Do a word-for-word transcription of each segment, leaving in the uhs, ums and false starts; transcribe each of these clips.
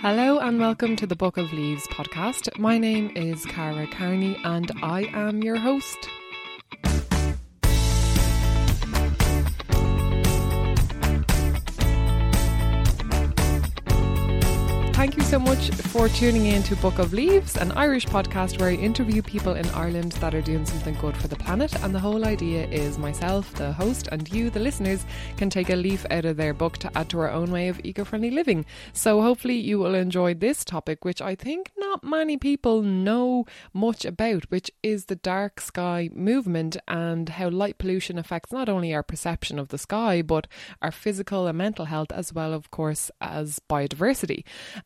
Hello and welcome to the Book of Leaves podcast. My name is Cara Kearney and I am your host. Thank you so much for tuning in to Book of Leaves, an Irish podcast where I interview people in Ireland that are doing something good for the planet. And the whole idea is myself, the host, and you, the listeners, can take a leaf out of their book to add to our own way of eco-friendly living. So hopefully you will enjoy this topic, which I think not many people know much about, which is the dark sky movement and how light pollution affects not only our perception of the sky, but our physical and mental health, as well, of course, as biodiversity.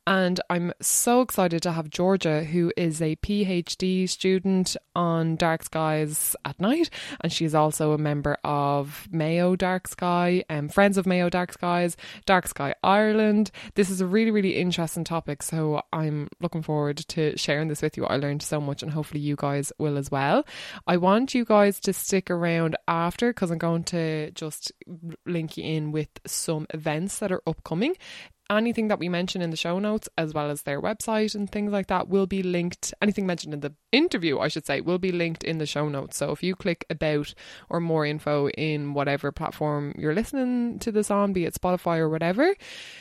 And I'm so excited to have Georgia, who is a PhD student on dark skies at night. And she's also a member of Mayo Dark Sky, um, Friends of Mayo Dark Skies, Dark Sky Ireland. This is a really, really interesting topic. So I'm looking forward to sharing this with you. I learned so much and hopefully you guys will as well. I want you guys to stick around after because I'm going to just link you in with some events that are upcoming. Anything that we mention in the show notes, as well as their website and things like that, will be linked. Anything mentioned in the interview, I should say, will be linked in the show notes. So if you click about or more info in whatever platform you're listening to this on, be it Spotify or whatever,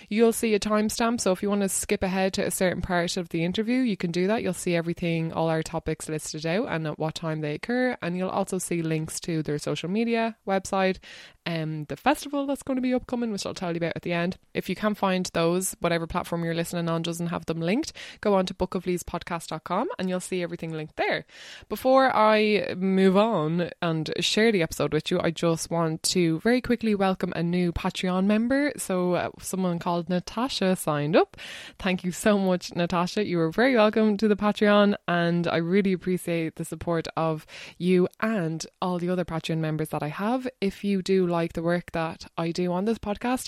you'll see a timestamp. So if you want to skip ahead to a certain part of the interview, you can do that. You'll see everything, all our topics listed out and at what time they occur. And you'll also see links to their social media, website, and the festival that's going to be upcoming, which I'll tell you about at the end. If you can find the those, whatever platform you're listening on doesn't have them linked, go on to book of leaves podcast dot com and you'll see everything linked there. Before I move on and share the episode with you, I just want to very quickly welcome a new Patreon member. So uh, someone called Natasha signed up. Thank you so much, Natasha. You are very welcome to the Patreon and I really appreciate the support of you and all the other Patreon members that I have. If you do like the work that I do on this podcast,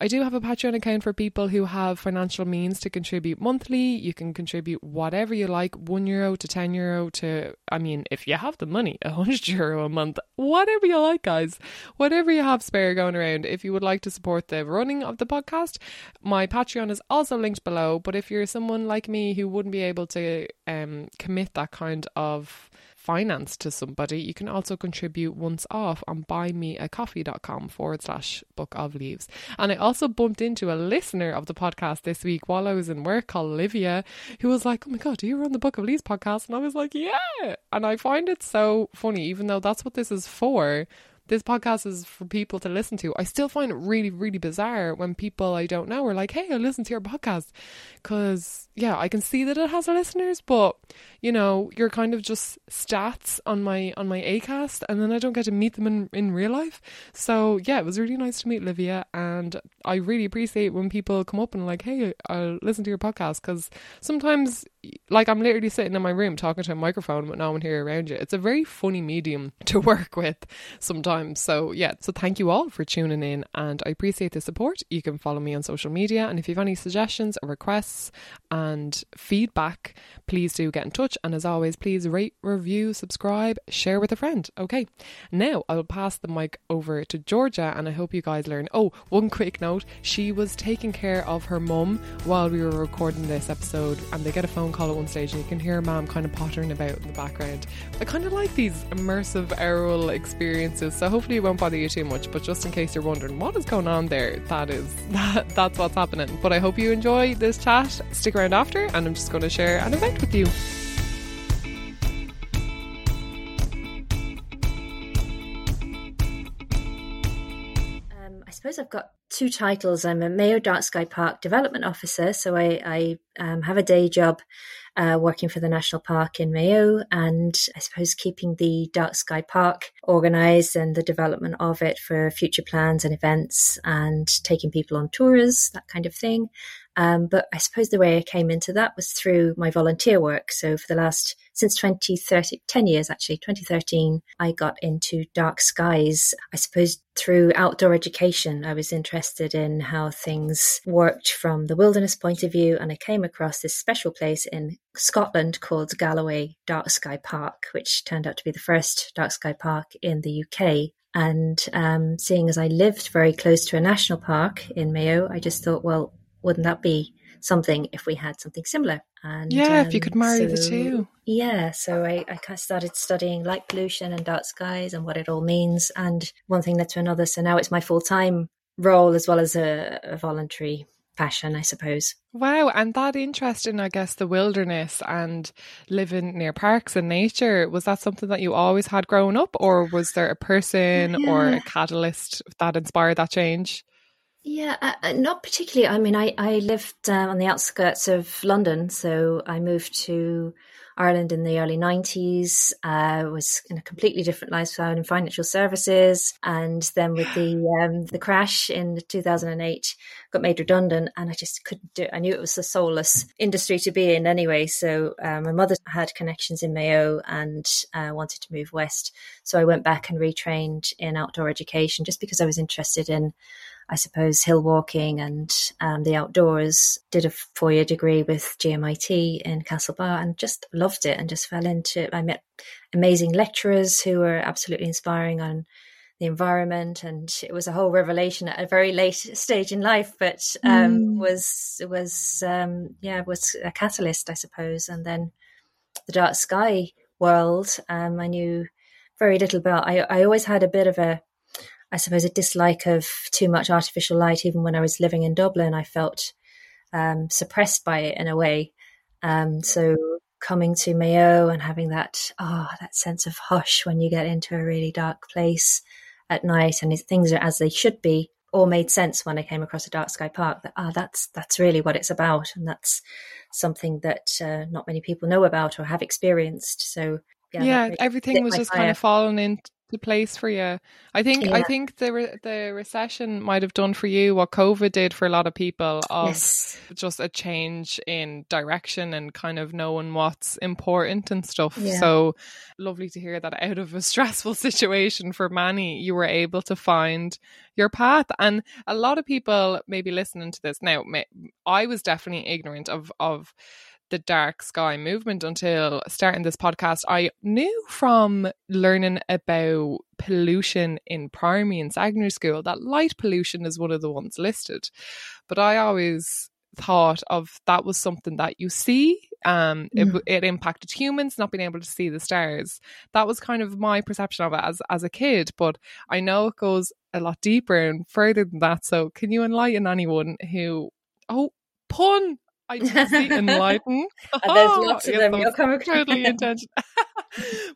I do have a Patreon account for people people who have financial means to contribute monthly. You can contribute whatever you like, one euro to ten euro to, I mean, if you have the money, a hundred euro a month, whatever you like, guys, whatever you have spare going around. If you would like to support the running of the podcast, my Patreon is also linked below. But if you're someone like me who wouldn't be able to um, commit that kind of finance to somebody, you can also contribute once off on buymeacoffee.com forward slash book of leaves. And I also bumped into a listener of the podcast this week while I was in work called Olivia, who was like, oh my god, do you run the Book of Leaves podcast? And I was like, yeah. And I find it so funny, even though that's what this is for. This podcast is for people to listen to. I still find it really, really bizarre when people I don't know are like, hey, I listen to your podcast. Because, yeah, I can see that it has listeners, but, you know, you're kind of just stats on my on my Acast, and then I don't get to meet them in, in real life. So, yeah, it was really nice to meet Olivia, and I really appreciate when people come up and like, hey, I'll listen to your podcast, because sometimes, like, I'm literally sitting in my room talking to a microphone with no one here around you. It's a very funny medium to work with sometimes. So yeah, so thank you all for tuning in and I appreciate the support. You can follow me on social media, and if you have any suggestions or requests and feedback, please do get in touch. And as always, please rate, review, subscribe, share with a friend. Okay, now I'll pass the mic over to Georgia and I hope you guys learn. Oh, one quick note, she was taking care of her mum while we were recording this episode and they get a phone call at one stage and you can hear mom kind of pottering about in the background. I kind of like these immersive aural experiences, so hopefully it won't bother you too much, but just in case you're wondering what is going on there, that is that, that's what's happening. But I hope you enjoy this chat. Stick around after and I'm just going to share an event with you. I suppose I've got two titles. I'm a Mayo Dark Sky Park Development Officer, so I, I um, have a day job uh, working for the National Park in Mayo, and I suppose keeping the Dark Sky Park organised and the development of it for future plans and events and taking people on tours, that kind of thing. Um, but I suppose the way I came into that was through my volunteer work. So for the last, since twenty thirteen, ten years actually, twenty thirteen, I got into dark skies, I suppose through outdoor education. I was interested in how things worked from the wilderness point of view. And I came across this special place in Scotland called Galloway Dark Sky Park, which turned out to be the first dark sky park in the U K. And um, seeing as I lived very close to a national park in Mayo, I just thought, well, wouldn't that be something if we had something similar. And yeah, um, if you could marry so, the two. Yeah, so I, I kind of started studying light pollution and dark skies and what it all means, and one thing led to another. So now it's my full-time role as well as a, a voluntary passion, I suppose. Wow. And that interest in, I guess, the wilderness and living near parks and nature, was that something that you always had growing up, or was there a person yeah. or a catalyst that inspired that change? Yeah, uh, not particularly. I mean, I, I lived uh, on the outskirts of London, so I moved to Ireland in the early nineties, uh, was in a completely different lifestyle in financial services. And then with the um, the crash in two thousand eight, got made redundant, and I just couldn't do it. I knew it was a soulless industry to be in anyway. So um, my mother had connections in Mayo and uh, wanted to move west. So I went back and retrained in outdoor education just because I was interested in, I suppose, hill walking and um, the outdoors. Did a four-year degree with G M I T in Castlebar and just loved it and just fell into it. I met amazing lecturers who were absolutely inspiring on the environment, and it was a whole revelation at a very late stage in life, but um, mm. was was um, yeah was a catalyst, I suppose. And then the dark sky world, um, I knew very little about. I, I always had a bit of a I suppose, a dislike of too much artificial light. Even when I was living in Dublin, I felt um, suppressed by it in a way. Um, so coming to Mayo and having that, oh, that sense of hush when you get into a really dark place at night and things are as they should be, all made sense when I came across a dark sky park. That, ah, oh, that's that's really what it's about. And that's something that uh, not many people know about or have experienced. So yeah, yeah really everything was just fire. Kind of falling into the place for you. I think yeah. I think the re- the recession might have done for you what COVID did for a lot of people, of yes. just a change in direction and kind of knowing what's important and stuff. Yeah. So lovely to hear that out of a stressful situation for Marnie, you were able to find your path. And a lot of people maybe listening to this now, I was definitely ignorant of of the dark sky movement until starting this podcast. I knew from learning about pollution in primary and secondary school that light pollution is one of the ones listed, but I always thought of that was something that you see. Um, yeah. it, it impacted humans not being able to see the stars. That was kind of my perception of it as as a kid, but I know it goes a lot deeper and further than that. So can you enlighten anyone who, oh, pun, I just see enlighten. And there's lots oh, of them. You'll come across.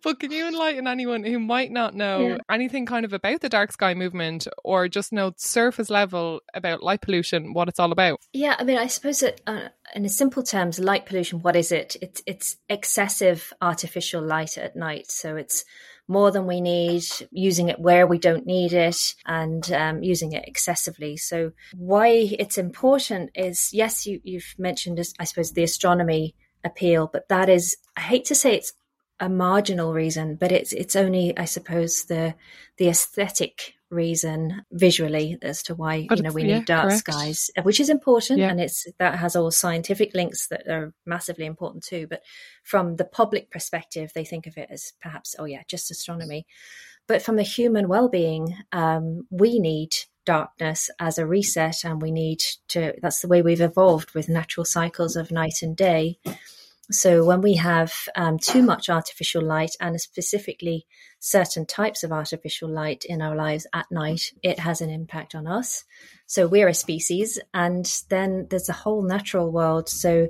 But can you enlighten anyone who might not know yeah. anything kind of about the dark sky movement, or just know surface level about light pollution, what it's all about? Yeah, I mean, I suppose that uh, in simple terms, light pollution, what is it? It's, it's excessive artificial light at night. So it's more than we need, using it where we don't need it, and um, using it excessively. So why it's important is, yes, you, you've mentioned, I suppose, the astronomy appeal, but that is, I hate to say it's a marginal reason, but it's it's only, I suppose, the the aesthetic reason visually as to why but you know we yeah, need dark correct. skies, which is important, yeah. and it's that has all scientific links that are massively important too. But from the public perspective, they think of it as perhaps, oh yeah, just astronomy. But from the human well-being, um, we need darkness as a reset, and we need to. That's the way we've evolved with natural cycles of night and day. So when we have um, too much artificial light, and specifically certain types of artificial light in our lives at night, it has an impact on us. So we're a species, and then there's the whole natural world. So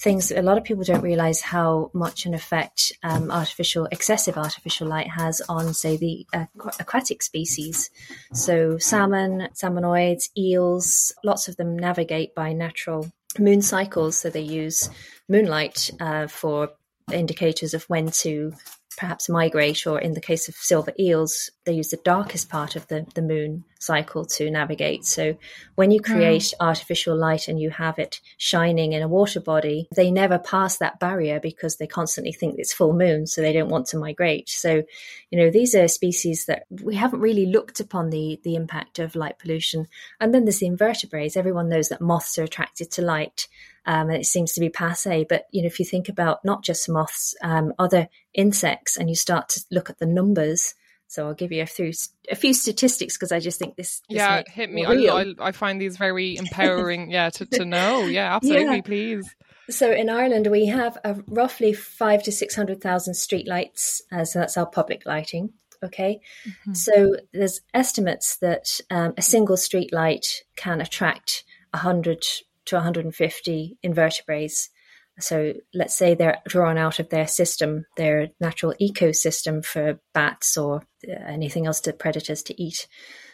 things, a lot of people don't realize how much an effect um, artificial, excessive artificial light has on, say, the uh, aquatic species. So salmon, salmonoids, eels, lots of them navigate by natural moon cycles, so they use moonlight uh, for indicators of when to perhaps migrate, or in the case of silver eels, they use the darkest part of the, the moon cycle to navigate. So when you create oh. artificial light and you have it shining in a water body, they never pass that barrier because they constantly think it's full moon, so they don't want to migrate. So, you know, these are species that we haven't really looked upon the, the impact of light pollution. And then there's the invertebrates. Everyone knows that moths are attracted to light. Um, and it seems to be passé. But, you know, if you think about not just moths, um, other insects, and you start to look at the numbers, So I'll give you a few, a few statistics because I just think this. this yeah, hit me. I, I find these very empowering. yeah, to, to know. Yeah, absolutely. Yeah. Please. So in Ireland, we have a roughly five to six hundred thousand streetlights. Uh, so that's our public lighting. Okay. Mm-hmm. So there's estimates that um, a single streetlight can attract a hundred to one hundred and fifty invertebrates. So let's say they're drawn out of their system, their natural ecosystem for bats or anything else to predators to eat.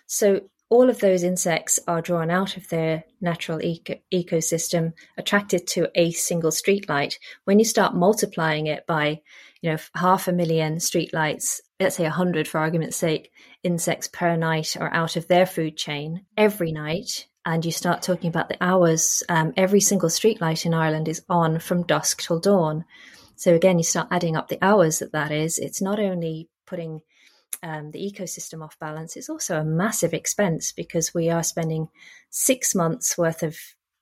So all of those insects are drawn out of their natural eco- ecosystem, attracted to a single streetlight. When you start multiplying it by, you know, half a million streetlights, let's say one hundred for argument's sake, insects per night are out of their food chain every night. And you start talking about the hours, um, every single streetlight in Ireland is on from dusk till dawn. So again, you start adding up the hours that that is. It's not only putting um, the ecosystem off balance, it's also a massive expense because we are spending six months worth of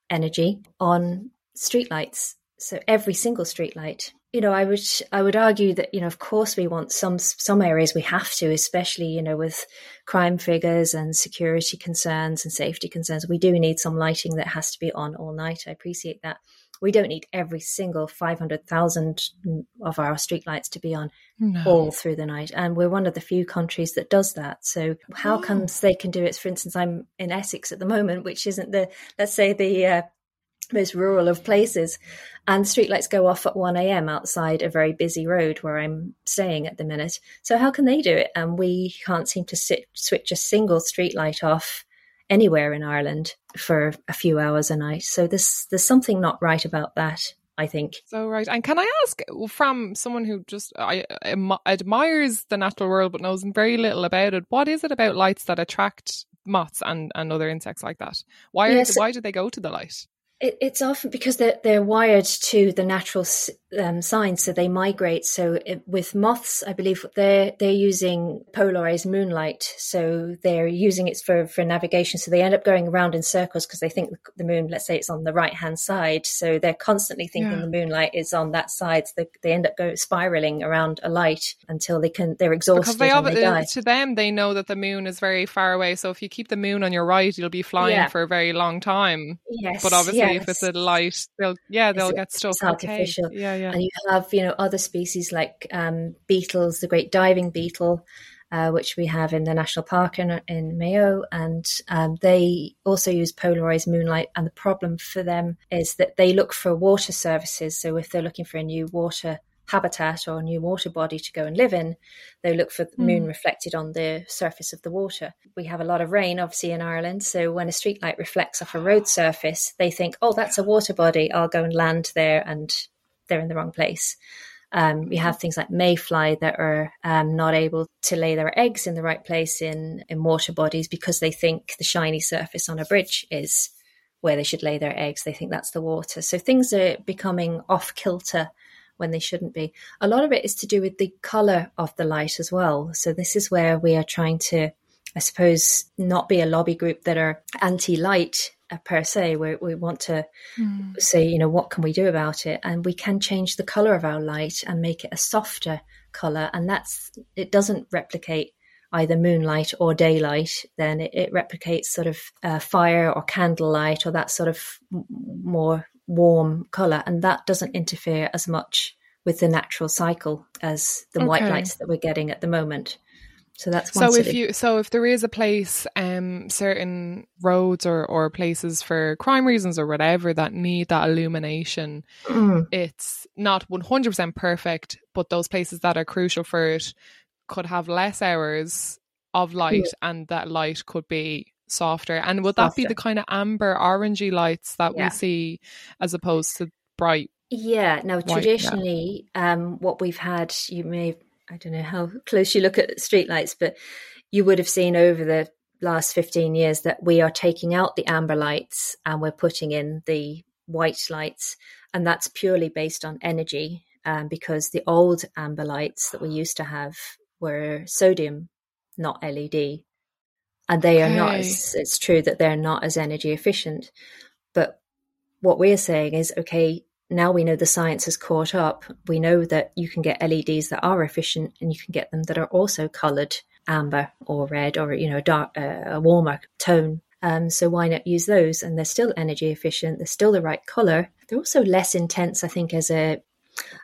energy on streetlights. So every single streetlight. You know, I would I would argue that, you know, of course we want some some areas we have to, especially, you know, with crime figures and security concerns and safety concerns. We do need some lighting that has to be on all night. I appreciate that. We don't need every single five hundred thousand of our streetlights to be on no. all through the night. And we're one of the few countries that does that. So how yeah. comes they can do it? For instance, I'm in Essex at the moment, which isn't the, let's say the... Uh, most rural of places, and streetlights go off at one a.m. outside a very busy road where I'm staying at the minute. So how can they do it? And we can't seem to sit, switch a single streetlight off anywhere in Ireland for a few hours a night. So this, there's something not right about that, I think. So right. And can I ask, from someone who just I, I, admires the natural world but knows very little about it, what is it about lights that attract moths and, and other insects like that? Why are, yes. why do they go to the light? It's often because they're, they're wired to the natural um, signs, so they migrate. So it, with moths, I believe they're they're using polarized moonlight, so they're using it for, for navigation. So they end up going around in circles because they think the moon, let's say it's on the right hand side, so they're constantly thinking yeah. the moonlight is on that side. So they, they end up go spiraling around a light until they can they're exhausted. Because they, and they die. To them, they know that the moon is very far away. So if you keep the moon on your right, you'll be flying yeah. for a very long time. Yes, but obviously. Yeah. If it's a light, they'll yeah they'll it's, get stuck. It's artificial. Okay. Yeah, yeah. And you have you know other species like um, beetles, the great diving beetle, uh, which we have in the national park in in Mayo, and um, they also use polarized moonlight. And the problem for them is that they look for water services. So if they're looking for a new water habitat or a new water body to go and live in, they look for the moon mm. reflected on the surface of the water. We have a lot of rain, obviously, in Ireland, so when a streetlight reflects off a road surface, they think, oh, that's a water body, I'll go and land there, and they're in the wrong place. Um, we have things like mayfly that are um, not able to lay their eggs in the right place in, in water bodies because they think the shiny surface on a bridge is where they should lay their eggs. They think that's the water. So things are becoming off-kilter when they shouldn't be. A lot of it is to do with the colour of the light as well. So this is where we are trying to, I suppose, not be a lobby group that are anti-light per se. We, we want to mm. say, you know, what can we do about it? And we can change the colour of our light and make it a softer colour. And that's, it doesn't replicate either moonlight or daylight, then it, it replicates sort of uh, fire or candlelight or that sort of m- more warm colour, and that doesn't interfere as much with the natural cycle as the okay. white lights that we're getting at the moment. So that's one so if you so if there is a place, um, certain roads or, or places for crime reasons or whatever that need that illumination, mm. it's not one hundred percent perfect, but those places that are crucial for it could have less hours of light, yeah. and that light could be softer. And would softer. that be the kind of amber orangey lights that yeah. we see as opposed to bright? Yeah, now traditionally yeah. um, what we've had, you may, I don't know how close you look at streetlights, but you would have seen over the last fifteen years that we are taking out the amber lights and we're putting in the white lights, and that's purely based on energy, um, because the old amber lights that we used to have were sodium, not L E D, and they are okay. not as, it's true that they're not as energy efficient. But what we're saying is, okay, now we know the science has caught up, we know that you can get L E Ds that are efficient, and you can get them that are also colored amber or red or, you know, a dark, uh, a warmer tone. Um, so why not use those? And they're still energy efficient. They're still the right color. They're also less intense, I think, as a,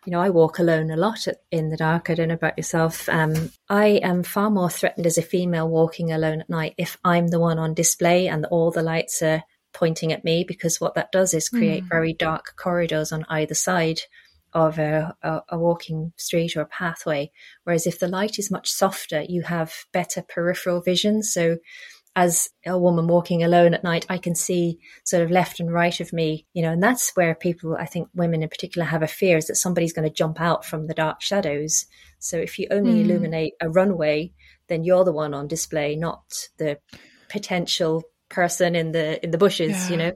you know, I walk alone a lot in the dark. I don't know about yourself. Um, I am far more threatened as a female walking alone at night if I'm the one on display and all the lights are pointing at me, because what that does is create mm. very dark corridors on either side of a, a, a walking street or a pathway. Whereas if the light is much softer, you have better peripheral vision. So as a woman walking alone at night, I can see sort of left and right of me, you know, and that's where people, I think women in particular, have a fear, is that somebody's going to jump out from the dark shadows. So if you only mm. illuminate a runway, then you're the one on display, not the potential person in the in the bushes, yeah. you know.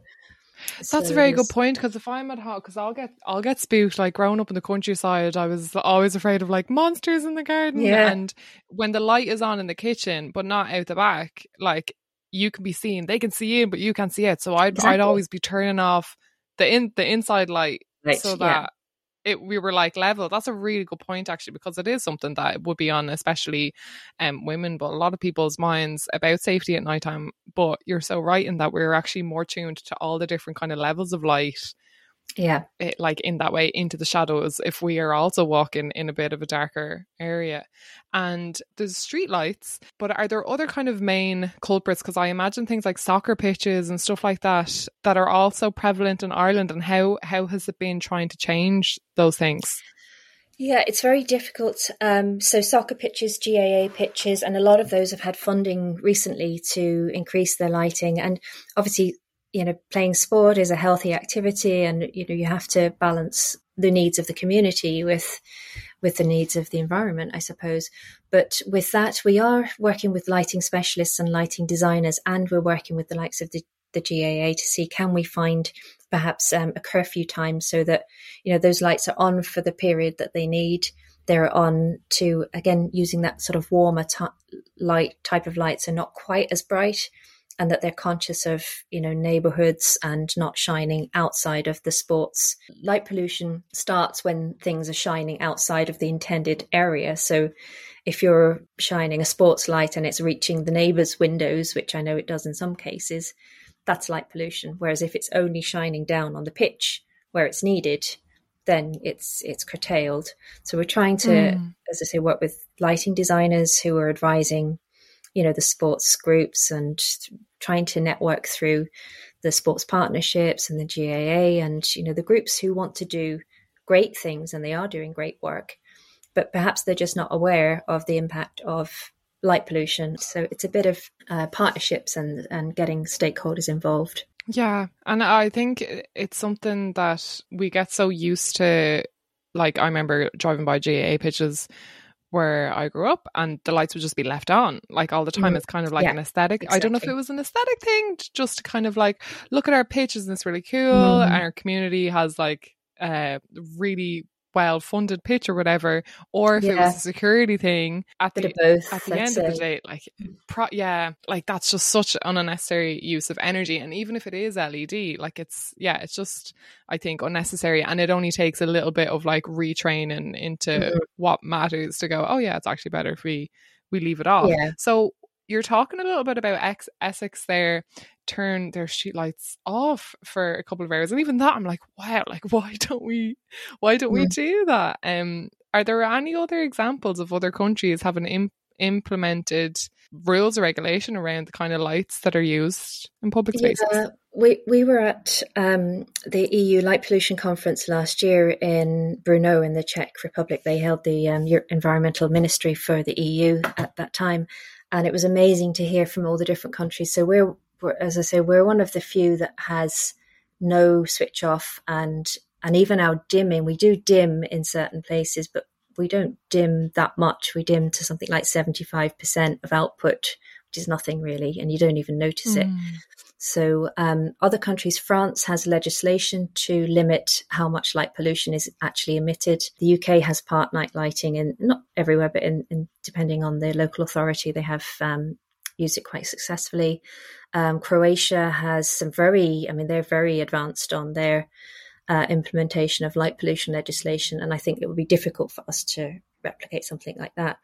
That's so, a very good point, because if I'm at home, because I'll get I'll get spooked. Like growing up in the countryside, I was always afraid of like monsters in the garden, yeah. and when the light is on in the kitchen but not out the back, like you can be seen, they can see you, but you can't see it. So I'd exactly. I'd always be turning off the in the inside light right. so that yeah. it we were like level. That's a really good point actually, because it is something that would be on especially um women, but a lot of people's minds about safety at nighttime. But you're so right in that we're actually more tuned to all the different kind of levels of light. Yeah. It, like in that way into the shadows if we are also walking in a bit of a darker area. And there's street lights, but are there other kind of main culprits? Because I imagine things like soccer pitches and stuff like that that are also prevalent in Ireland. And how, how has it been trying to change those things? Yeah, it's very difficult. Um, so soccer pitches, G A A pitches, and a lot of those have had funding recently to increase their lighting. And obviously, you know, playing sport is a healthy activity, and, you know, you have to balance the needs of the community with with the needs of the environment, I suppose. But with that, we are working with lighting specialists and lighting designers, and we're working with the likes of the, the G A A to see, can we find perhaps um, a curfew time so that, you know, those lights are on for the period that they need. They're on to, again, using that sort of warmer t- light type of lights, so not quite as bright, and that they're conscious of, you know, neighborhoods and not shining outside of the sports. Light pollution starts when things are shining outside of the intended area. So if you're shining a sports light and it's reaching the neighbor's windows, which I know it does in some cases, that's light pollution. Whereas if it's only shining down on the pitch where it's needed, then it's it's curtailed. So we're trying to, mm. as I say, work with lighting designers who are advising, you know, the sports groups, and trying to network through the sports partnerships and the G A A and, you know, the groups who want to do great things, and they are doing great work, but perhaps they're just not aware of the impact of light pollution. So it's a bit of uh, partnerships and, and getting stakeholders involved. Yeah. And I think it's something that we get so used to. Like I remember driving by G A A pitches where I grew up, and the lights would just be left on like all the time. Mm. It's kind of like yeah, an aesthetic. Exactly. I don't know if it was an aesthetic thing, just to kind of like, look at our pitches and it's really cool. Mm. And our community has like a really well funded pitch or whatever. Or if yeah. it was a security thing at the, both, at the end it. of the day, like, pro- yeah, like that's just such an unnecessary use of energy. And even if it is L E D, like it's, yeah, it's just, I think, unnecessary, and it only takes a little bit of like retraining into mm-hmm. what matters to go, oh yeah, it's actually better if we we leave it off. Yeah. So you're talking a little bit about ex- Essex there turn their streetlights off for a couple of hours, and even that I'm like, wow, like why don't we why don't mm-hmm. we do that? Um, are there any other examples of other countries having imp- implemented rules or regulation around the kind of lights that are used in public spaces? Yeah, we we were at um, the E U Light Pollution Conference last year in Brno in the Czech Republic. They held the um, environmental ministry for the E U at that time, and it was amazing to hear from all the different countries. So we're, we're as I say, we're one of the few that has no switch off, and and even our dimming, we do dim in certain places, but we don't dim that much. We dim to something like seventy-five percent of output, which is nothing really, and you don't even notice mm. it. So um, other countries, France has legislation to limit how much light pollution is actually emitted. The U K has part night lighting, and not everywhere, but in, in depending on the local authority, they have um, used it quite successfully. Um, Croatia has some very, I mean, they're very advanced on their Uh, implementation of light pollution legislation, and I think it would be difficult for us to replicate something like that.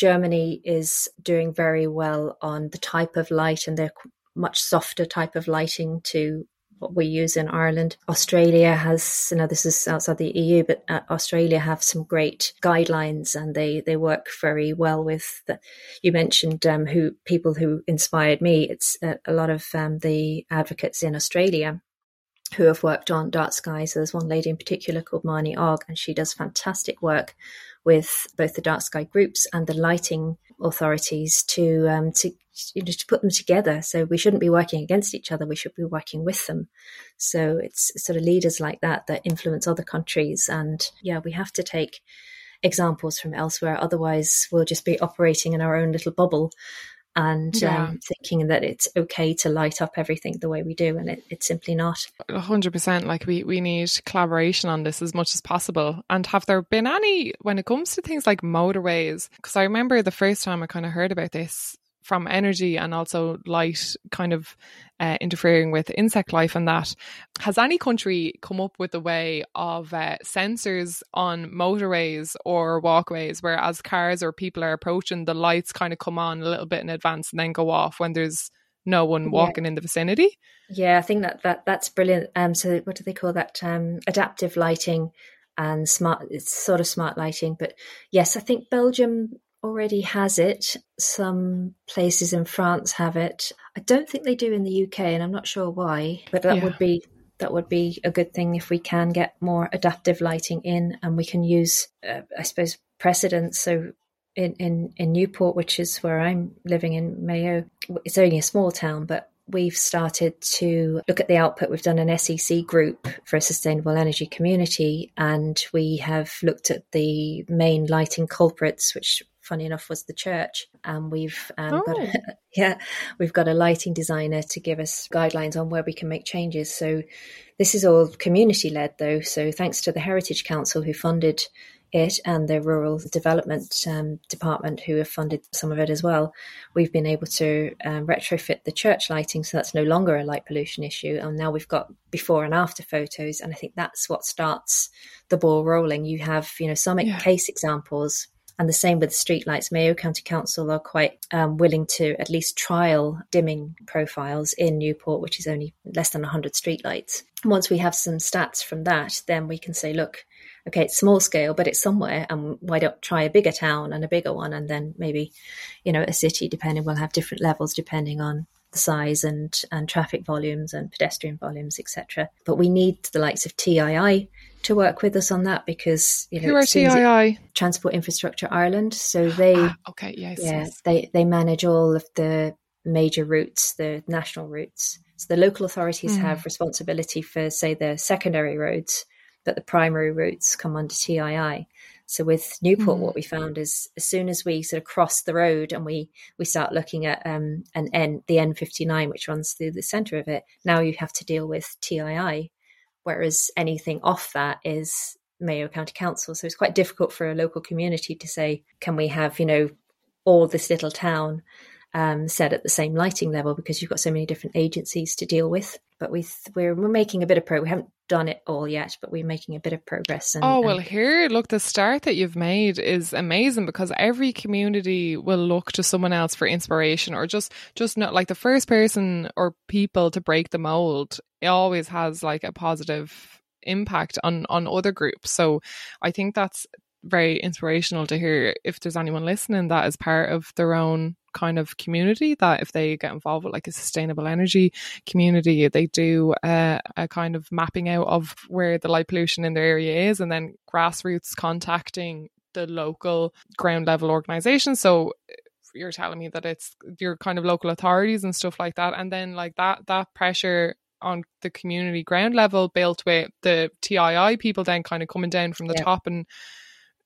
Germany is doing very well on the type of light, and their much softer type of lighting to what we use in Ireland. Australia has, you know, this is outside the E U, but uh, Australia have some great guidelines, and they, they work very well with the, you mentioned um, who people who inspired me. It's uh, a lot of um, the advocates in Australia who have worked on dark sky. So there's one lady in particular called Marnie Ogg, and she does fantastic work with both the dark sky groups and the lighting authorities to um, to, you know, to put them together. So we shouldn't be working against each other. We should be working with them. So it's sort of leaders like that that influence other countries. And yeah, we have to take examples from elsewhere. Otherwise, we'll just be operating in our own little bubble and yeah. um, thinking that it's okay to light up everything the way we do, and it, it's simply not. one hundred percent like we, we need collaboration on this as much as possible. And have there been any, when it comes to things like motorways, because I remember the first time I kind of heard about this from energy and also light kind of uh, interfering with insect life and that, has any country come up with a way of uh, sensors on motorways or walkways where as cars or people are approaching, the lights kind of come on a little bit in advance and then go off when there's no one walking yeah. in the vicinity? Yeah, I think that, that that's brilliant. Um, so what do they call that? Um, adaptive lighting and smart, it's sort of smart lighting. But yes, I think Belgium already has it. Some places in France have it. I don't think they do in the U K, and I'm not sure why, but that yeah. would be that would be a good thing if we can get more adaptive lighting in, and we can use uh, I suppose precedents. So in, in in Newport, which is where I'm living in Mayo, it's only a small town, but we've started to look at the output. We've done an S E C group for a sustainable energy community, and we have looked at the main lighting culprits, which funny enough was the church, and um, we've um, oh. got a, yeah we've got a lighting designer to give us guidelines on where we can make changes. So this is all community led though, so thanks to the Heritage Council who funded it and the Rural Development um, Department who have funded some of it as well, we've been able to um, retrofit the church lighting, so that's no longer a light pollution issue, and now we've got before and after photos, and I think that's what starts the ball rolling. You have, you know, some yeah. case examples. And the same with streetlights. Mayo County Council are quite um, willing to at least trial dimming profiles in Newport, which is only less than one hundred streetlights. Once we have some stats from that, then we can say, look, okay, it's small scale, but it's somewhere. And why don't try a bigger town and a bigger one? And then maybe, you know, a city, depending, will have different levels depending on the size and, and traffic volumes and pedestrian volumes, et cetera. But we need the likes of T I I to work with us on that, because you know, who are T I I? Transport Infrastructure Ireland. So they ah, okay, yes, yeah, yes. they they manage all of the major routes, the national routes. So the local authorities mm. have responsibility for, say, the secondary roads, but the primary routes come under T I I. So with Newport, mm. what we found is as soon as we sort of cross the road and we, we start looking at um, an N, the N fifty-nine, which runs through the centre of it, now you have to deal with T I I, whereas anything off that is Mayo County Council. So it's quite difficult for a local community to say, can we have, you know, all this little town um, set at the same lighting level, because you've got so many different agencies to deal with. But we th- we're, we're making a bit of pro. We haven't done it all yet, but we're making a bit of progress. And, oh, well, and- here, look, the start that you've made is amazing, because every community will look to someone else for inspiration, or just, just not like the first person or people to break the mold. It always has like a positive impact on, on other groups. So I think that's very inspirational to hear. If there's anyone listening that is part of their own kind of community, that if they get involved with like a sustainable energy community, they do uh, a kind of mapping out of where the light pollution in their area is, and then grassroots contacting the local ground level organization. So you're telling me that it's your kind of local authorities and stuff like that, and then like that that pressure on the community ground level built with the T I I people then kind of coming down from the yeah. top, and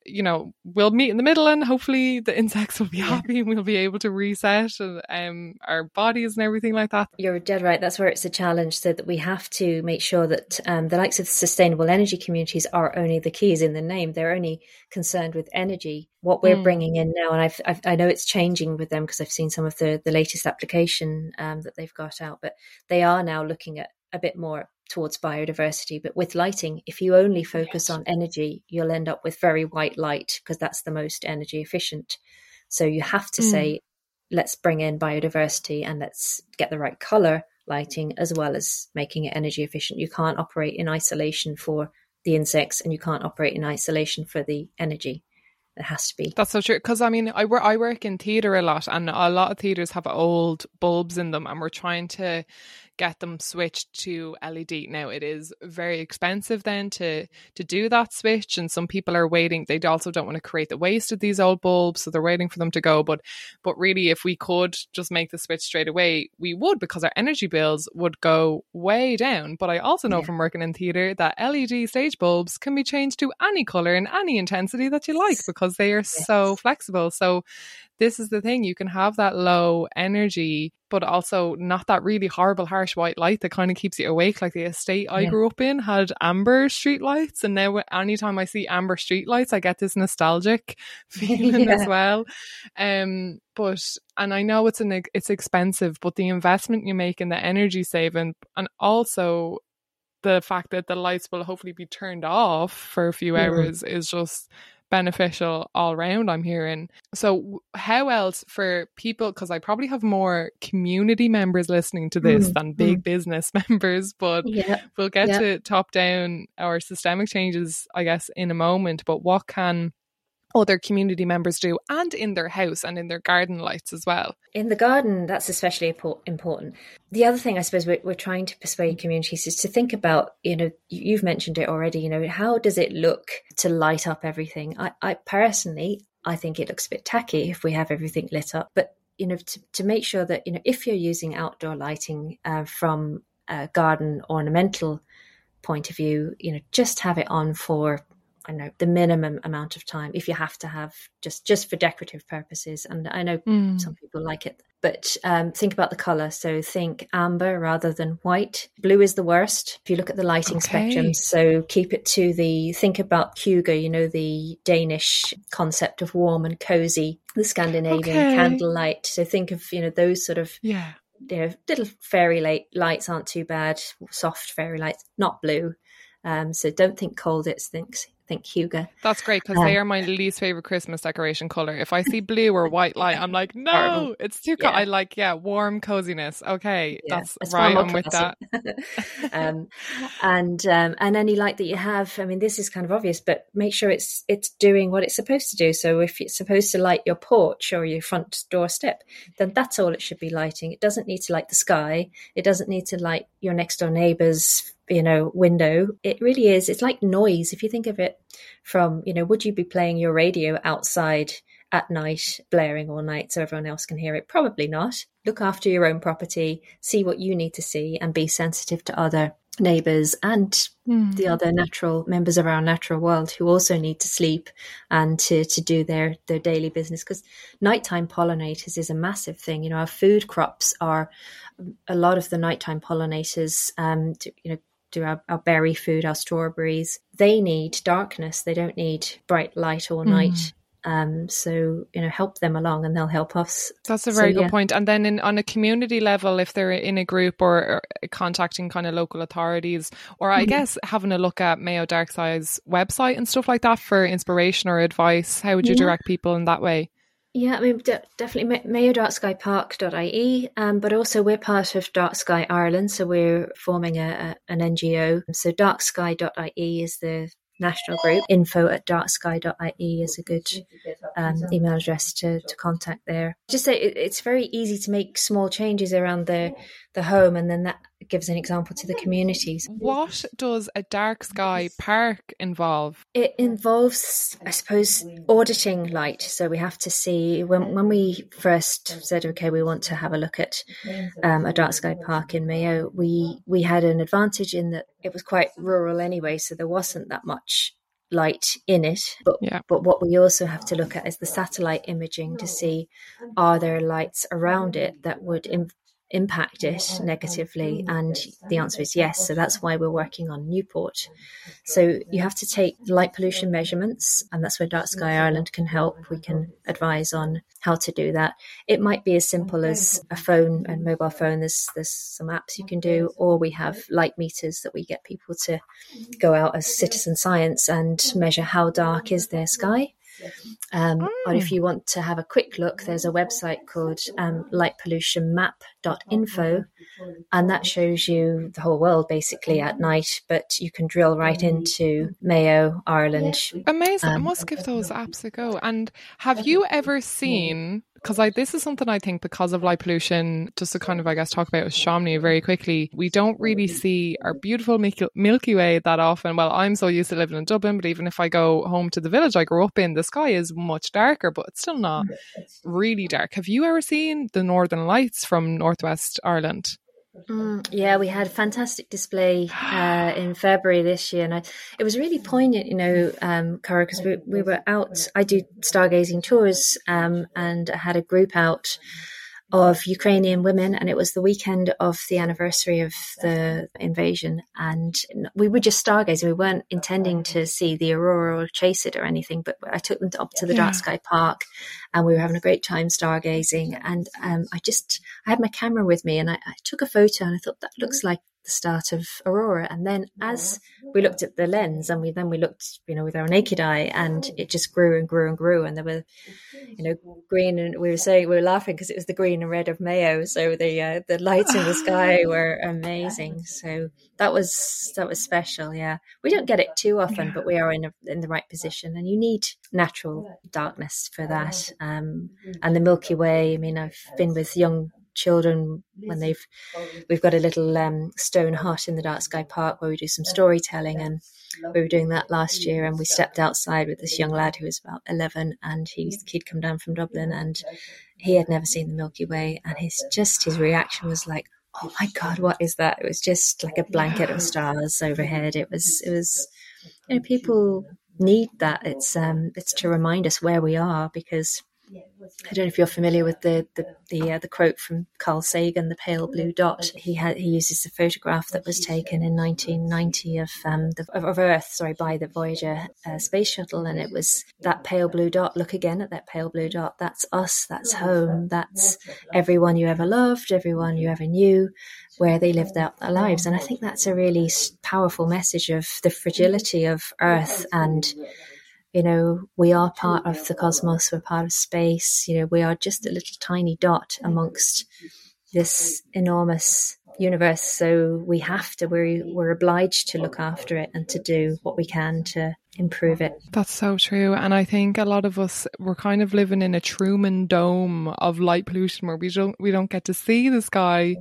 you know, we'll meet in the middle, and hopefully the insects will be happy, and we'll be able to reset um, our bodies and everything like that. You're dead right. That's where it's a challenge, so that we have to make sure that um, the likes of the sustainable energy communities are only the keys in the name. They're only concerned with energy. What we're mm. bringing in now, and I've, I've, I know it's changing with them, because I've seen some of the, the latest application um, that they've got out, but they are now looking at a bit more towards biodiversity. But with lighting, if you only focus yes. on energy, you'll end up with very white light, because that's the most energy efficient. So you have to mm. say, let's bring in biodiversity and let's get the right colour lighting as well as making it energy efficient. You can't operate in isolation for the insects and you can't operate in isolation for the energy. It has to be. That's so true. Because I mean, I work, I work in theatre a lot, and a lot of theatres have old bulbs in them, and we're trying to get them switched to L E D. Now, it is very expensive then to to do that switch, and some people are waiting. They also don't want to create the waste of these old bulbs, so they're waiting for them to go. But but really, if we could just make the switch straight away, we would, because our energy bills would go way down. But I also know yeah. from working in theatre that L E D stage bulbs can be changed to any colour and any intensity that you like, because they are yes. so flexible. So this is the thing, you can have that low energy, but also not that really horrible, harsh white light that kind of keeps you awake. Like the estate I yeah. grew up in had amber street lights. And now anytime I see amber street lights, I get this nostalgic feeling yeah. as well. Um, but, and I know it's an, it's expensive, but the investment you make in the energy saving, and also the fact that the lights will hopefully be turned off for a few mm-hmm. hours is just beneficial all round, I'm hearing. So how else for people, because I probably have more community members listening to this mm, than big mm. business members, but yeah, we'll get yeah. to top down our systemic changes, I guess, in a moment. But what can other community members do, and in their house and in their garden lights as well? In the garden, that's especially important. The other thing I suppose we're, we're trying to persuade communities is to think about, you know, you've mentioned it already, you know, how does it look to light up everything? I, I personally, I think it looks a bit tacky if we have everything lit up, but, you know, to, to make sure that, you know, if you're using outdoor lighting uh, from a garden ornamental point of view, you know, just have it on for, I know, the minimum amount of time, if you have to have just, just for decorative purposes. And I know mm. some people like it, but um, think about the colour. So think amber rather than white. Blue is the worst if you look at the lighting okay. spectrum. So keep it to the, think about Kuga, you know, the Danish concept of warm and cosy, the Scandinavian okay. candlelight. So think of, you know, those sort of, yeah. you know, little fairy light, lights aren't too bad, soft fairy lights, not blue. Um, so don't think cold, it's think think Hugo. That's great, because um, they are my least favorite Christmas decoration color. If I see blue or white light, I'm like, no, horrible. It's too cold. Yeah. I like, yeah, warm coziness. Okay, yeah, that's, that's right. I'm with that. um, and um, and any light that you have, I mean, this is kind of obvious, but make sure it's it's doing what it's supposed to do. So if it's supposed to light your porch or your front doorstep, then that's all it should be lighting. It doesn't need to light the sky. It doesn't need to light your next door neighbor's, you know, window. It really is. It's like noise. If you think of it from, you know, would you be playing your radio outside at night, blaring all night so everyone else can hear it? Probably not. Look after your own property, see what you need to see, and be sensitive to other neighbours and mm. the other natural members of our natural world who also need to sleep and to, to do their, their daily business. Because nighttime pollinators is a massive thing. You know, our food crops are a lot of the nighttime pollinators, um, to, you know, Our, our berry food, our strawberries, they need darkness. They don't need bright light all night. Mm. Um, so, you know, help them along and they'll help us. That's a very so, good yeah. point. And then in, on a community level, if they're in a group or, or contacting kind of local authorities, or I mm-hmm. guess having a look at Mayo Dark Sky's website and stuff like that for inspiration or advice, how would you yeah. direct people in that way? Yeah, I mean, de- definitely mayo dark sky park dot I E, um, but also we're part of Dark Sky Ireland, so we're forming a, a, an N G O. So dark sky dot I E is the national group. Info at dark sky dot I E is a good um, email address to, to contact there. Just say it, it's very easy to make small changes around the, the home, and then that gives an example to the communities. What does a dark sky park involve? It involves, I suppose, auditing light. So we have to see, when when we first said, okay, we want to have a look at um, a dark sky park in Mayo, we, we had an advantage in that it was quite rural anyway, so there wasn't that much light in it, but yeah. but what we also have to look at is the satellite imaging to see, are there lights around it that would im- impact it negatively? And the answer is yes. So that's why we're working on Newport. So you have to take light pollution measurements, and that's where Dark Sky Ireland can help. We can advise on how to do that. It might be as simple as a phone and mobile phone. There's, there's some apps you can do, or we have light meters that we get people to go out as citizen science and measure how dark is their sky. Um, mm. Or if you want to have a quick look, there's a website called um, light pollution map dot info, and that shows you the whole world basically at night, but you can drill right into Mayo, Ireland. Amazing. Um, I must give those apps a go. And have you ever seen... Because I, this is something I think because of light pollution, just to kind of, I guess, talk about Shomni very quickly, we don't really see our beautiful Milky Way that often. Well, I'm so used to living in Dublin, but even if I go home to the village I grew up in, the sky is much darker, but it's still not really dark. Have you ever seen the Northern Lights from Northwest Ireland? Mm, yeah, we had a fantastic display uh, in February this year, and I, it was really poignant, you know, um, Cara, because we, we were out. I do stargazing tours, um, and I had a group out of Ukrainian women, and it was the weekend of the anniversary of the invasion, and we were just stargazing. We weren't intending to see the aurora or chase it or anything, but I took them up to the yeah. Dark Sky Park, and we were having a great time stargazing, and um, I just I had my camera with me, and I, I took a photo, and I thought, that looks like the start of aurora. And then as we looked at the lens, and we then we looked, you know, with our naked eye, and it just grew and grew and grew, and there were, you know, green, and we were saying we were laughing because it was the green and red of Mayo, so the uh, the lights in the sky were amazing. So that was that was special. Yeah, we don't get it too often, but we are in a, in the right position, and you need natural darkness for that. Um, and the Milky Way. I mean, I've been with young children when they've we've got a little um stone hut in the Dark Sky Park where we do some storytelling, and we were doing that last year, and we stepped outside with this young lad who was about eleven, and he's he'd come down from Dublin, and he had never seen the Milky Way, and his just his reaction was like, oh my god, what is that? It was just like a blanket of stars overhead. It was it was you know, people need that. It's um it's to remind us where we are, because I don't know if you're familiar with the the the, uh, the quote from Carl Sagan, the pale blue dot. He had he uses the photograph that was taken in nineteen ninety of um the, of Earth, sorry, by the Voyager uh, space shuttle, and it was that pale blue dot. Look again at that pale blue dot. That's us. That's home. That's everyone you ever loved, everyone you ever knew, where they lived their, their lives. And I think that's a really powerful message of the fragility of Earth, and you know, we are part of the cosmos, we're part of space, you know, we are just a little tiny dot amongst this enormous universe. So we have to, we're, we're obliged to look after it and to do what we can to improve it. That's so true. And I think a lot of us, we're kind of living in a Truman Dome of light pollution where we don't, we don't get to see the sky.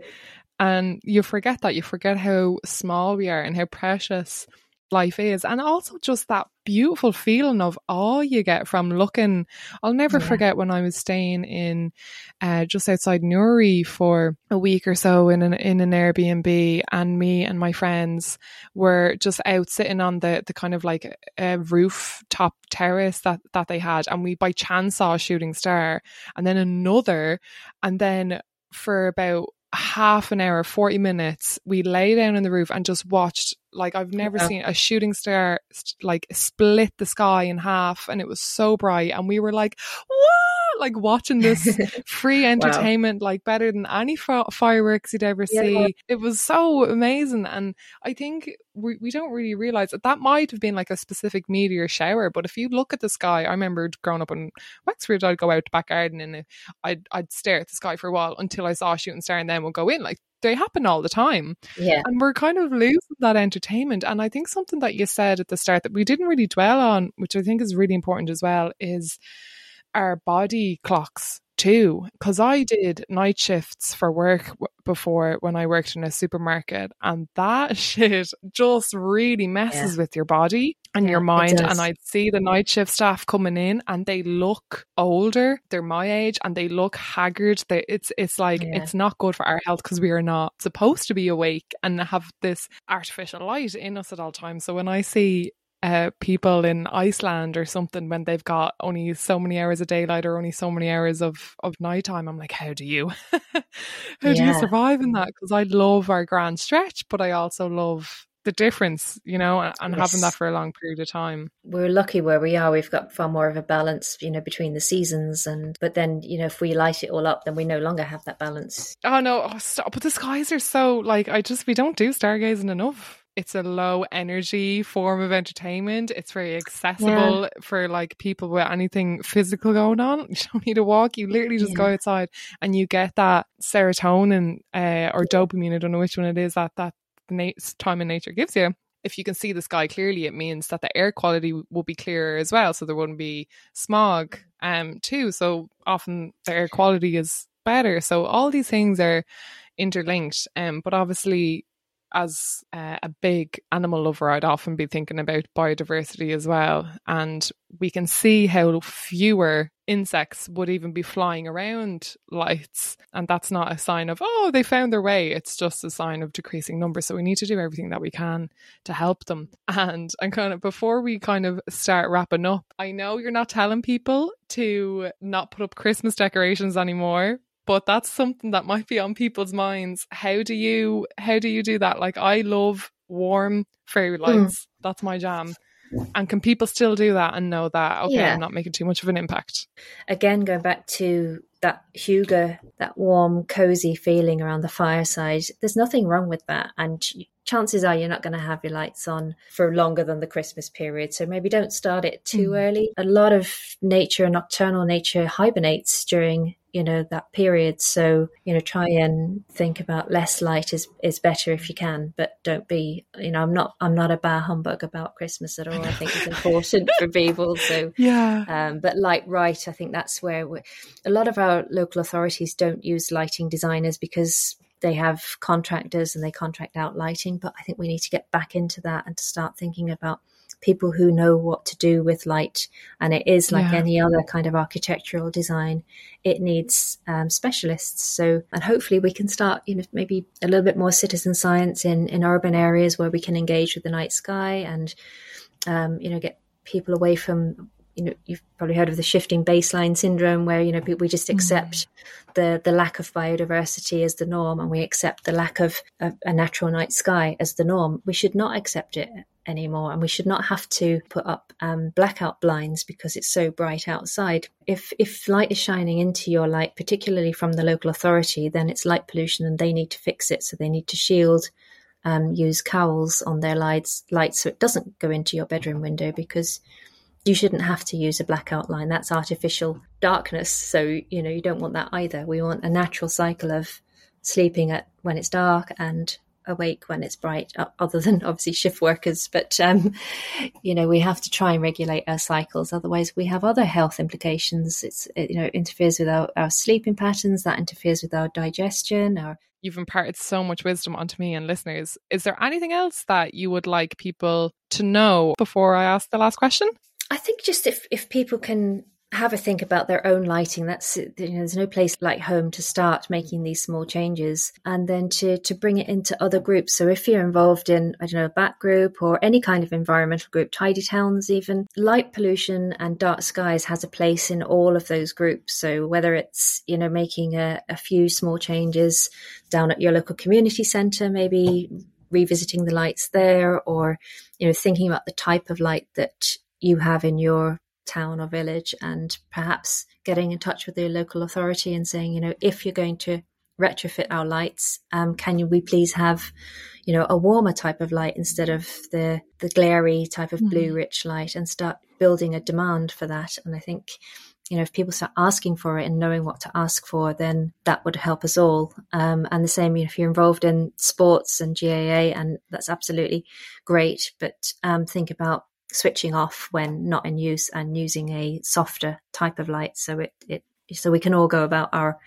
And you forget that, you forget how small we are and how precious life is, and also just that beautiful feeling of awe you get from looking. I'll never yeah. forget when I was staying in uh, just outside Newry for a week or so in an in an Airbnb, and me and my friends were just out sitting on the the kind of like a rooftop terrace that that they had, and we by chance saw a shooting star, and then another, and then for about half an hour, forty minutes, we lay down on the roof and just watched. Like, I've never yeah. seen a shooting star like split the sky in half, and it was so bright, and we were like, what? Like watching this free entertainment, wow. like better than any f- fireworks you'd ever yeah. see. It was so amazing. And I think we, we don't really realize that that might have been like a specific meteor shower, but if you look at the sky, I remember growing up in Wexford, I'd go out to back garden and I'd, I'd stare at the sky for a while until I saw a shooting star, and then we'll go in. Like, they happen all the time, yeah. and we're kind of losing that entertainment. And I think something that you said at the start that we didn't really dwell on, which I think is really important as well, is our body clocks too. Because I did night shifts for work w- before when I worked in a supermarket, and that shit just really messes yeah. with your body and yeah, your mind. And I'd see the night shift staff coming in, and they look older, they're my age, and they look haggard. They, it's it's like yeah. it's not good for our health, because we are not supposed to be awake and have this artificial light in us at all times. So when I see uh, people in Iceland or something, when they've got only so many hours of daylight or only so many hours of, of nighttime, I'm like, how do you how yeah. do you survive in that? Because I love our grand stretch, but I also love the difference, you know, and yes. having that for a long period of time. We're lucky where we are. We've got far more of a balance, you know, between the seasons. And but then, you know, if we light it all up, then we no longer have that balance. Oh no, oh, stop. But the skies are so, like, I just, we don't do stargazing enough. it's a low energy form of entertainment. It's very accessible yeah. for like people with anything physical going on. You don't need to walk. You literally just yeah. go outside and you get that serotonin uh, or dopamine. I don't know which one it is that that na- time in nature gives you. If you can see the sky clearly, it means that the air quality will be clearer as well. So there wouldn't be smog um, too. So often the air quality is better. So all these things are interlinked. Um, but obviously, as uh, a big animal lover, I'd often be thinking about biodiversity as well. And we can see how fewer insects would even be flying around lights. And that's not a sign of, oh, they found their way. It's just a sign of decreasing numbers. So we need to do everything that we can to help them. And and kind of before we kind of start wrapping up, I know you're not telling people to not put up Christmas decorations anymore, but that's something that might be on people's minds. How do you how do you do that? Like, I love warm fairy lights. Mm. That's my jam. And can people still do that and know that, okay, yeah. I'm not making too much of an impact? Again, going back to that Hugo, that warm, cozy feeling around the fireside, there's nothing wrong with that. And chances are you're not going to have your lights on for longer than the Christmas period. So maybe don't start it too mm. early. A lot of nature, nocturnal nature, hibernates during you know, that period. So, you know, try and think about less light is, is better if you can, but don't be, you know, I'm not, I'm not a bah humbug about Christmas at all. I think it's important for people. So, yeah. Um, but light right, I think that's where we're, a lot of our local authorities don't use lighting designers because they have contractors and they contract out lighting. But I think we need to get back into that and to start thinking about people who know what to do with light. And it is like yeah. any other kind of architectural design, it needs um, specialists. So, and hopefully we can start, you know, maybe a little bit more citizen science in, in urban areas where we can engage with the night sky and, um, you know, get people away from, you know, you've probably heard of the shifting baseline syndrome where, you know, we just accept mm. the, the lack of biodiversity as the norm, and we accept the lack of a, a natural night sky as the norm. We should not accept it anymore, and we should not have to put up um, blackout blinds because it's so bright outside. If if light is shining into your light, particularly from the local authority, then it's light pollution and they need to fix it. So they need to shield, um, use cowls on their lights, lights so it doesn't go into your bedroom window, because you shouldn't have to use a blackout line. That's artificial darkness. So, you know, you don't want that either. We want a natural cycle of sleeping at when it's dark and awake when it's bright, other than obviously shift workers. But, um, you know, we have to try and regulate our cycles. Otherwise we have other health implications. It's, it, you know, it interferes with our, our sleeping patterns. That interferes with our digestion. Our You've imparted so much wisdom onto me and listeners. Is there anything else that you would like people to know before I ask the last question? I think just if, if people can have a think about their own lighting, that's, you know, there's no place like home to start making these small changes, and then to to bring it into other groups. So if you're involved in, I don't know, a bat group or any kind of environmental group, tidy towns even, light pollution and dark skies has a place in all of those groups. So whether it's, you know, making a, a few small changes down at your local community centre, maybe revisiting the lights there, or, you know, thinking about the type of light that you have in your town or village, and perhaps getting in touch with the local authority and saying, you know, if you're going to retrofit our lights, um, can you, we please have, you know, a warmer type of light instead of the, the glary type of mm. blue rich light, and start building a demand for that. And I think, you know, if people start asking for it and knowing what to ask for, then that would help us all. Um, and the same, you know, if you're involved in sports and G A A, and that's absolutely great, but um, think about switching off when not in use and using a softer type of light, so it, it so we can all go about our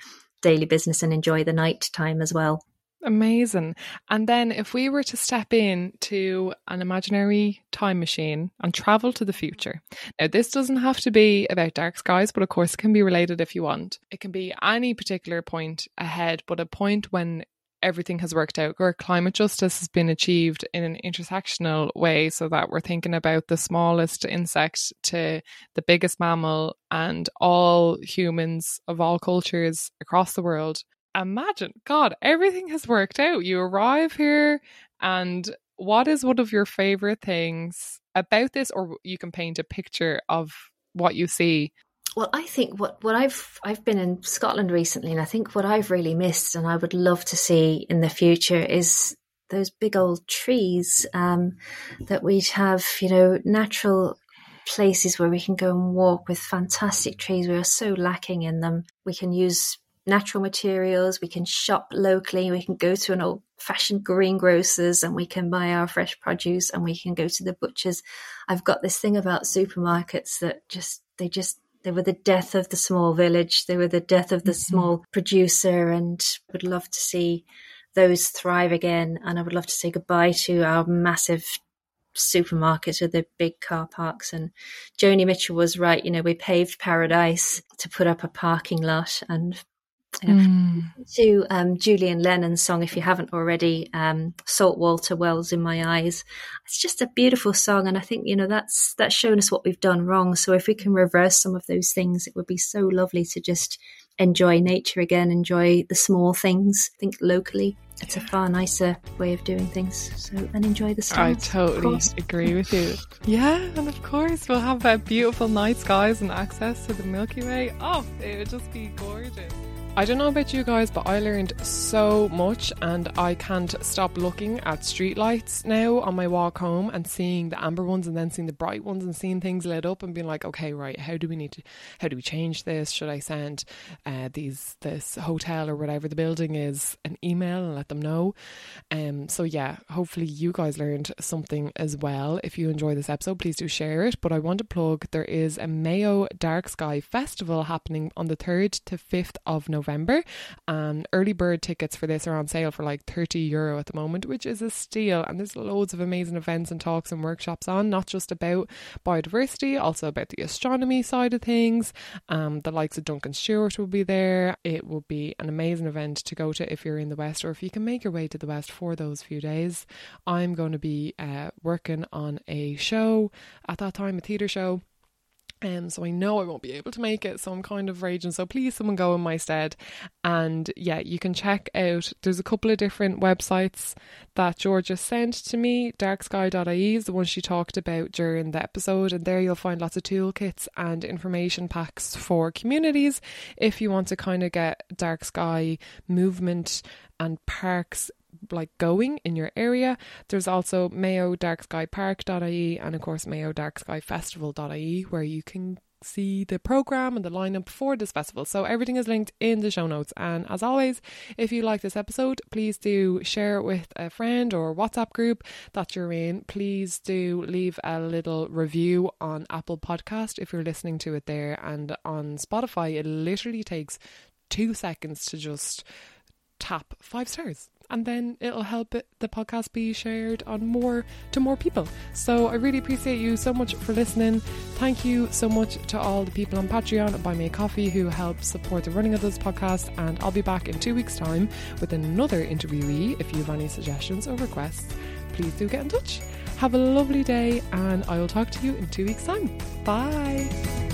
daily business and enjoy the night time as well. Amazing. And then if we were to step in to an imaginary time machine and travel to the future. Now, this doesn't have to be about dark skies, but of course it can be related if you want. It can be any particular point ahead, but a point when everything has worked out, where climate justice has been achieved in an intersectional way, so that we're thinking about the smallest insect to the biggest mammal and all humans of all cultures across the world. Imagine, God, everything has worked out. You arrive here, and what is one of your favorite things about this? Or you can paint a picture of what you see. Well, I think what, what I've I've been in Scotland recently, and I think what I've really missed and I would love to see in the future is those big old trees, um, that we'd have, you know, natural places where we can go and walk with fantastic trees. We are so lacking in them. We can use natural materials, we can shop locally, we can go to an old-fashioned greengrocer's and we can buy our fresh produce, and we can go to the butchers. I've got this thing about supermarkets that just, they just, they were the death of the small village, they were the death of the mm-hmm. small producer, and would love to see those thrive again. And I would love to say goodbye to our massive supermarkets with the big car parks. And Joni Mitchell was right, you know, we paved paradise to put up a parking lot. And you know, mm. to um, Julian Lennon's song, if you haven't already, um, Saltwater Wells in My Eyes. It's just a beautiful song. And I think, you know, that's that's shown us what we've done wrong. So if we can reverse some of those things, it would be so lovely to just enjoy nature again, enjoy the small things, think locally. It's a far nicer way of doing things. So, and enjoy the stars. I totally agree with you. Yeah, and of course we'll have that beautiful night skies and access to the Milky Way. Oh, it would just be gorgeous. I don't know about you guys, but I learned so much, and I can't stop looking at streetlights now on my walk home and seeing the amber ones and then seeing the bright ones and seeing things lit up and being like, okay, right, how do we need to, how do we change this? Should I send uh, these this hotel or whatever the building is an email and let them know? Um, so yeah, hopefully you guys learned something as well. If you enjoy this episode, please do share it. But I want to plug, there is a Mayo Dark Sky Festival happening on the third to fifth of November. November, and early bird tickets for this are on sale for like thirty euro at the moment, which is a steal. And there's loads of amazing events and talks and workshops on, not just about biodiversity, also about the astronomy side of things. Um, the likes of Duncan Stewart will be there. It will be an amazing event to go to if you're in the West, or if you can make your way to the West for those few days. I'm going to be uh, working on a show at that time, a theatre show. Um, so I know I won't be able to make it, so I'm kind of raging, so please someone go in my stead. And yeah, you can check out, there's a couple of different websites that Georgia sent to me. dark sky dot I E is the one she talked about during the episode, and there you'll find lots of toolkits and information packs for communities if you want to kind of get Dark Sky movement and parks like going in your area. There's also mayo dark sky park dot I E and of course mayo dark sky festival dot I E where you can see the programme and the lineup for this festival. So everything is linked in the show notes. And as always, if you like this episode, please do share it with a friend or WhatsApp group that you're in. Please do leave a little review on Apple Podcast if you're listening to it there, and on Spotify it literally takes two seconds to just tap five stars. And then it'll help the podcast be shared on more to more people. So I really appreciate you so much for listening. Thank you so much to all the people on Patreon and Buy Me a Coffee who help support the running of this podcast. And I'll be back in two weeks' time with another interviewee. If you have any suggestions or requests, please do get in touch. Have a lovely day, and I will talk to you in two weeks' time. Bye.